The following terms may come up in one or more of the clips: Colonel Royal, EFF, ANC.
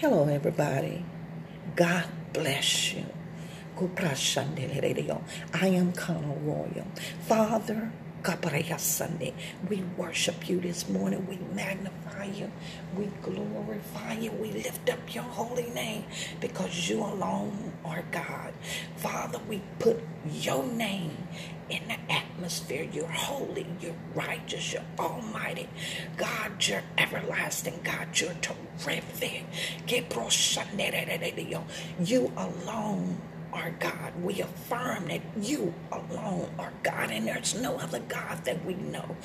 Hello, everybody. God bless you. I am Colonel Royal. Father, we worship you this morning. We magnify you. We glorify you. We lift up your holy name because you alone are God. Father, we put your name in the atmosphere. You're holy. You're righteous. You're almighty. God, you're everlasting. God, you're terrific. You alone are God. We affirm that you alone are God and there's no other God that we know.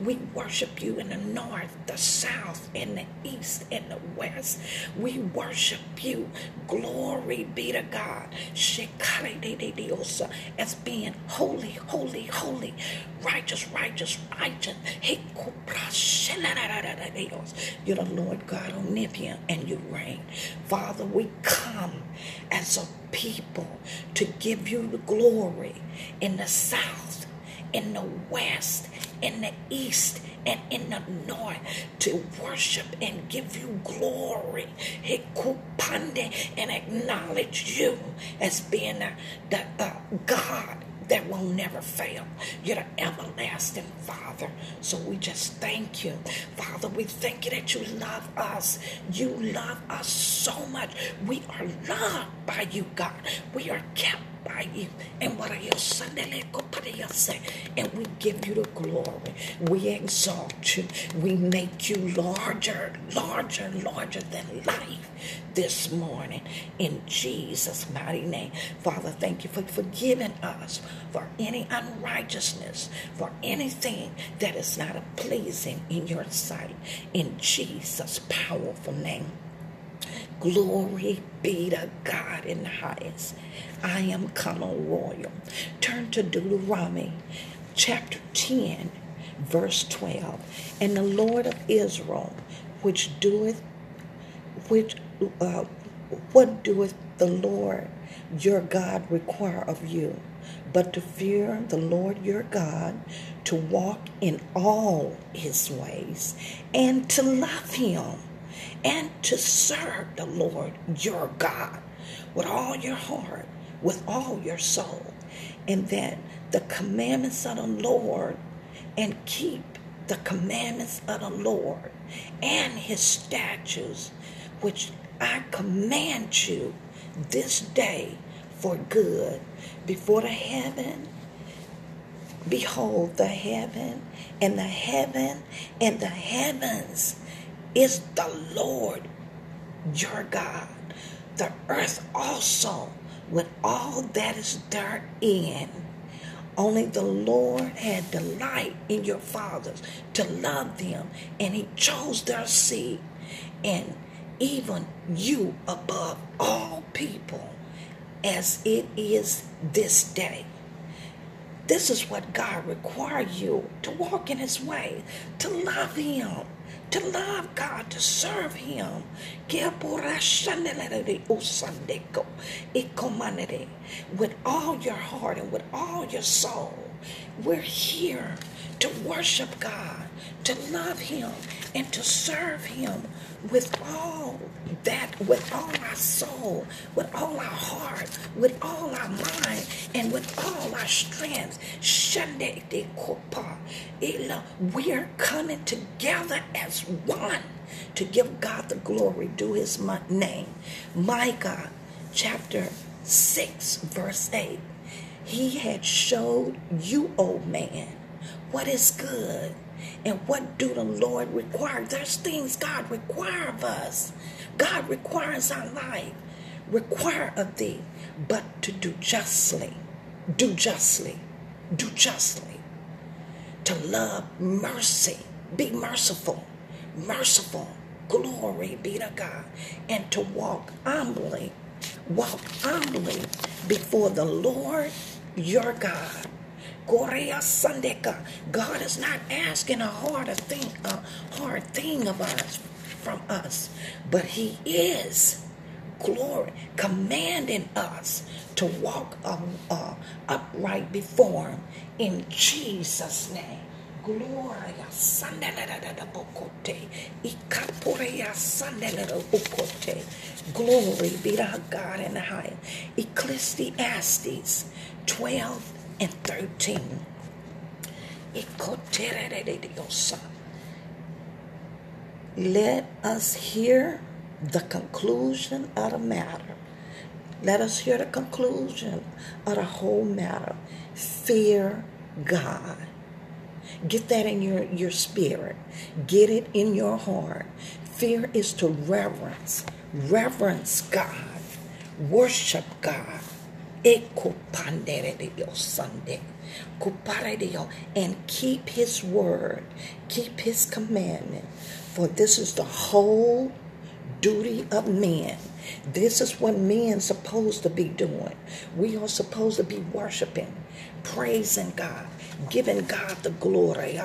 We worship you in the north, the south, in the east, in the west. We worship you. Glory be to God. As being holy, holy, holy, righteous, righteous, righteous. You're the Lord God omnipotent and you reign. Father, we come as of people to give you the glory in the south, in the west, in the east, and in the north, to worship and give you glory and acknowledge you as being the God that will never fail. You're the everlasting Father. So we just thank you. Father, we thank you that you love us. You love us so much. We are loved by you, God. We are kept by you. And what are your Sunday? And we give you the glory. We exalt you. We make you larger, larger, larger than life this morning. In Jesus' mighty name. Father, thank you for forgiving us for any unrighteousness, for anything that is not pleasing in your sight. In Jesus' powerful name. Glory be to God in the highest. I am Colonel Royal. Turn to Deuteronomy chapter 10, verse 12. And the Lord of Israel, what doeth the Lord your God require of you, but to fear the Lord your God, to walk in all his ways, and to love him, and to serve the Lord your God with all your heart, with all your soul, and that the commandments of the Lord, and keep the commandments of the Lord and his statutes, which I command you this day for good before the heaven. Behold, the heaven and the heaven and the heavens is the Lord your God, the earth also with all that is therein. Only the Lord had delight in your fathers to love them, and he chose their seed, and even you above all people, as it is this day. This is what God requires you, to walk in his way, to love him, to love God, to serve him. With all your heart and with all your soul. We're here to worship God, to love him, and to serve him with all that, with all our soul, with all our heart, with all our mind, and with all our strength. We're coming together as one to give God the glory, do his name. Micah chapter 6, verse 8. He had showed you, O man, what is good, and what do the Lord require? There's things God requires of us. God requires our life, require of thee, but to do justly, do justly, do justly, to love mercy, be merciful, merciful, glory be to God, and to walk humbly before the Lord your God. God is not asking a hard thing of us, from us, but he is commanding us to walk upright before him in Jesus' name. gloria sandelera da bokote ikaporeya sandelera bokote. Glory be to God in the high. Ecclesiastes 12:13. Let us hear the conclusion of the matter. Let us hear the conclusion of the whole matter. Fear God. Get that in your spirit. Get it in your heart. Fear is to reverence. Reverence God. Worship God. And keep His word. Keep His commandment. For this is the whole duty of man. This is what man's supposed to be doing. We are supposed to be worshiping, praising God, giving God the glory.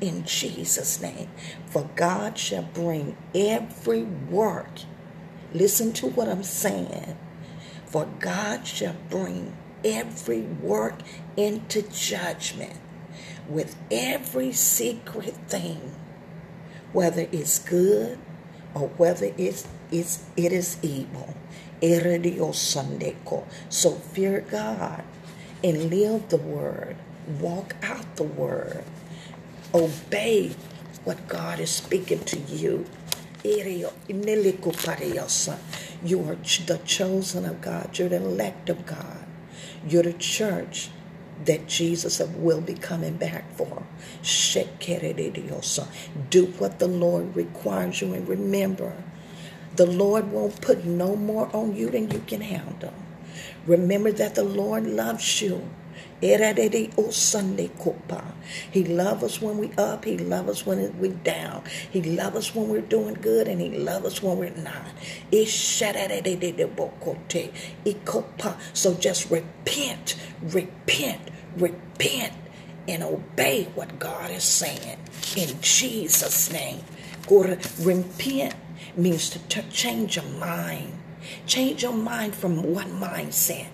In Jesus' name. For God shall bring every work. Listen to what I'm saying. For God shall bring every work into judgment with every secret thing, whether it's good or whether it is evil. So fear God and live the word. Walk out the word. Obey what God is speaking to you. You are the chosen of God. You're the elect of God. You're the church that Jesus will be coming back for. Do what the Lord requires you, and remember, the Lord won't put no more on you than you can handle. Remember that the Lord loves you. He loves us when we up. He loves us when we down. He loves us when we're doing good, and He loves us when we're not. So just repent, repent, repent, and obey what God is saying in Jesus' name. Repent means to change your mind. Change your mind from one mindset.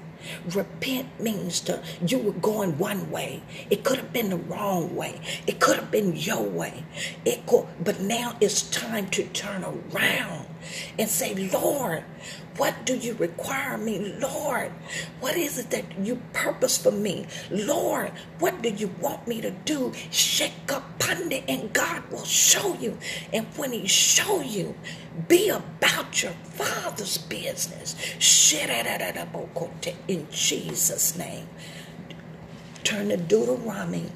Repent means you were going one way. It could have been the wrong way. It could have been your way. But now it's time to turn around and say, Lord, what do you require of me? Lord, what is it that you purpose for me? Lord, what do you want me to do? Shake up Pandit, and God will show you. And when He show you, be about your Father's business. In Jesus' name. Turn to Deuteronomy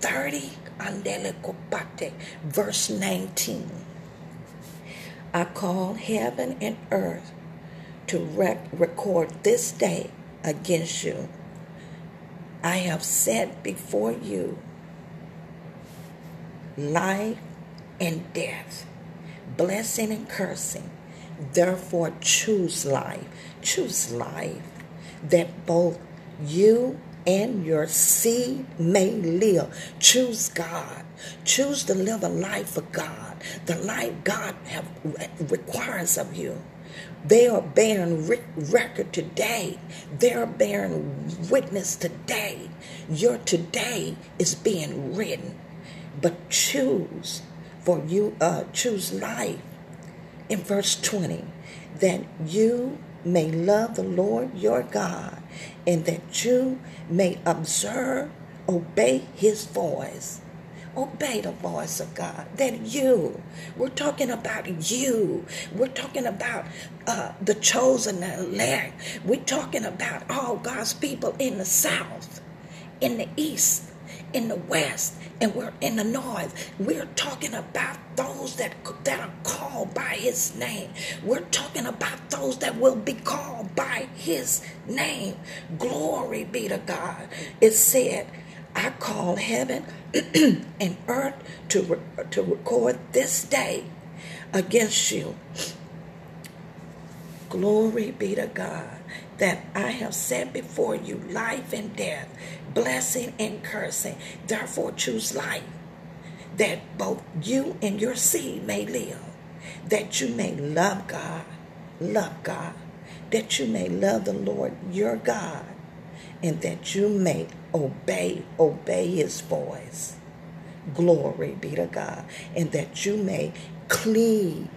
30, verse 19. I call heaven and earth to record this day against you. I have set before you life and death, blessing and cursing. Therefore, choose life. Choose life, that both you and your seed may live. Choose God. Choose to live a life for God, the life God requires of you. They are bearing record today. They are bearing witness today. Your today is being written. But choose for you. Choose life. In verse 20, that you may love the Lord your God, and that you may obey His voice. Obey the voice of God. That you, we're talking about you. We're talking about the chosen elect. We're talking about all God's people in the south, in the east, in the west, and we're in the north. We're talking about those that are called by His name. We're talking about those that will be called by His name. Glory be to God. It said, I call heaven and earth to record this day against you. Glory be to God, that I have set before you life and death, blessing and cursing. Therefore, choose life, that both you and your seed may live, that you may love God, that you may love the Lord your God, and that you may obey his voice. Glory be to God. And that you may cleave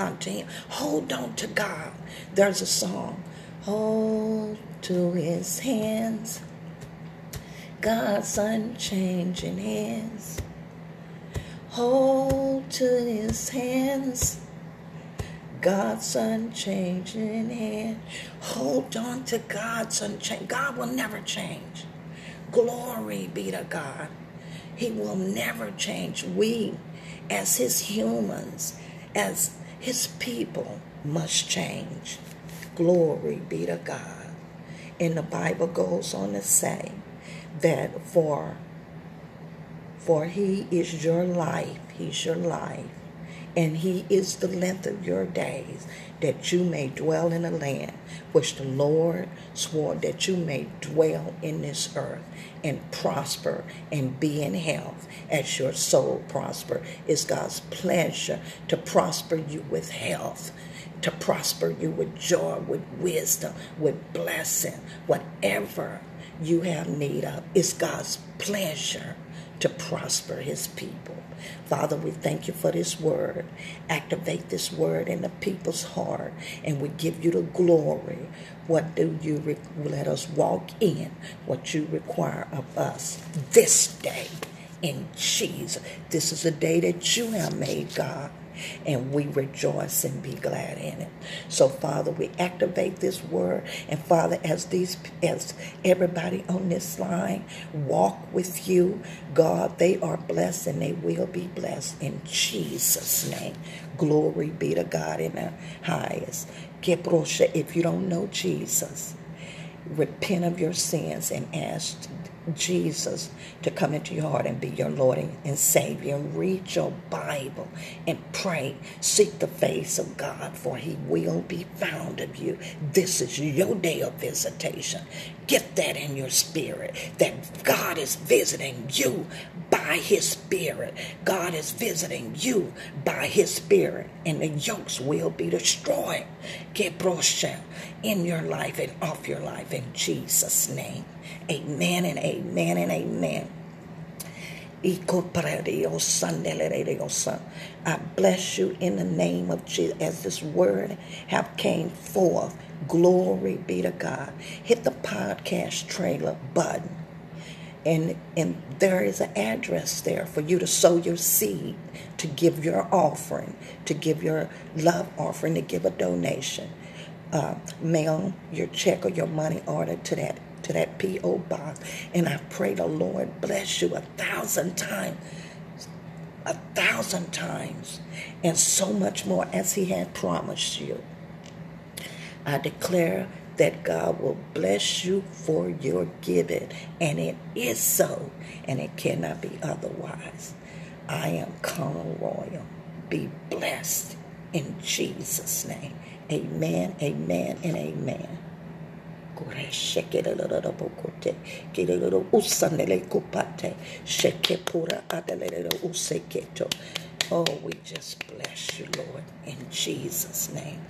unto him. Hold on to God. There's a song. Hold to his hands, God's unchanging hands. Hold to his hands, God's unchanging hand. Hold on to God's unchanging. God will never change. Glory be to God. He will never change. We, as his humans, as his people, must change. Glory be to God. And the Bible goes on to say that for he is your life. He's your life. And he is the length of your days, that you may dwell in a land which the Lord swore, that you may dwell in this earth and prosper and be in health as your soul prosper. It's God's pleasure to prosper you with health, to prosper you with joy, with wisdom, with blessing, whatever you have need of. It's God's pleasure to prosper his people. Father, we thank you for this word. Activate this word in the people's heart, and we give you the glory. What do you let us walk in? What you require of us this day in Jesus. This is a day that you have made, God, and we rejoice and be glad in it. So, Father, we activate this word. And, Father, as everybody on this line walk with you, God, they are blessed and they will be blessed in Jesus' name. Glory be to God in the highest. If you don't know Jesus, repent of your sins and ask Jesus to come into your heart and be your Lord and Savior. Read your Bible and pray. Seek the face of God, for he will be found of you. This is your day of visitation. Get that in your spirit, that God is visiting you by his spirit. God is visiting you by his spirit, and the yokes will be destroyed in your life and off your life in Jesus' name. Amen and amen and amen. I bless you in the name of Jesus as this word have came forth. Glory be to God. Hit the podcast trailer button. And there is an address there for you to sow your seed, to give your offering, to give your love offering, to give a donation. Mail your check or your money order to that P.O. box. And I pray the Lord bless you 1,000 times, and so much more as he had promised you. I declare that God will bless you for your giving, and it is so, and it cannot be otherwise. I am Colonel Royal. Be blessed in Jesus' name. Amen, amen, and amen. Shake it a little bocote, get a little usanele copate, shake it pura adelero useketo. Oh, we just bless you, Lord, in Jesus' name.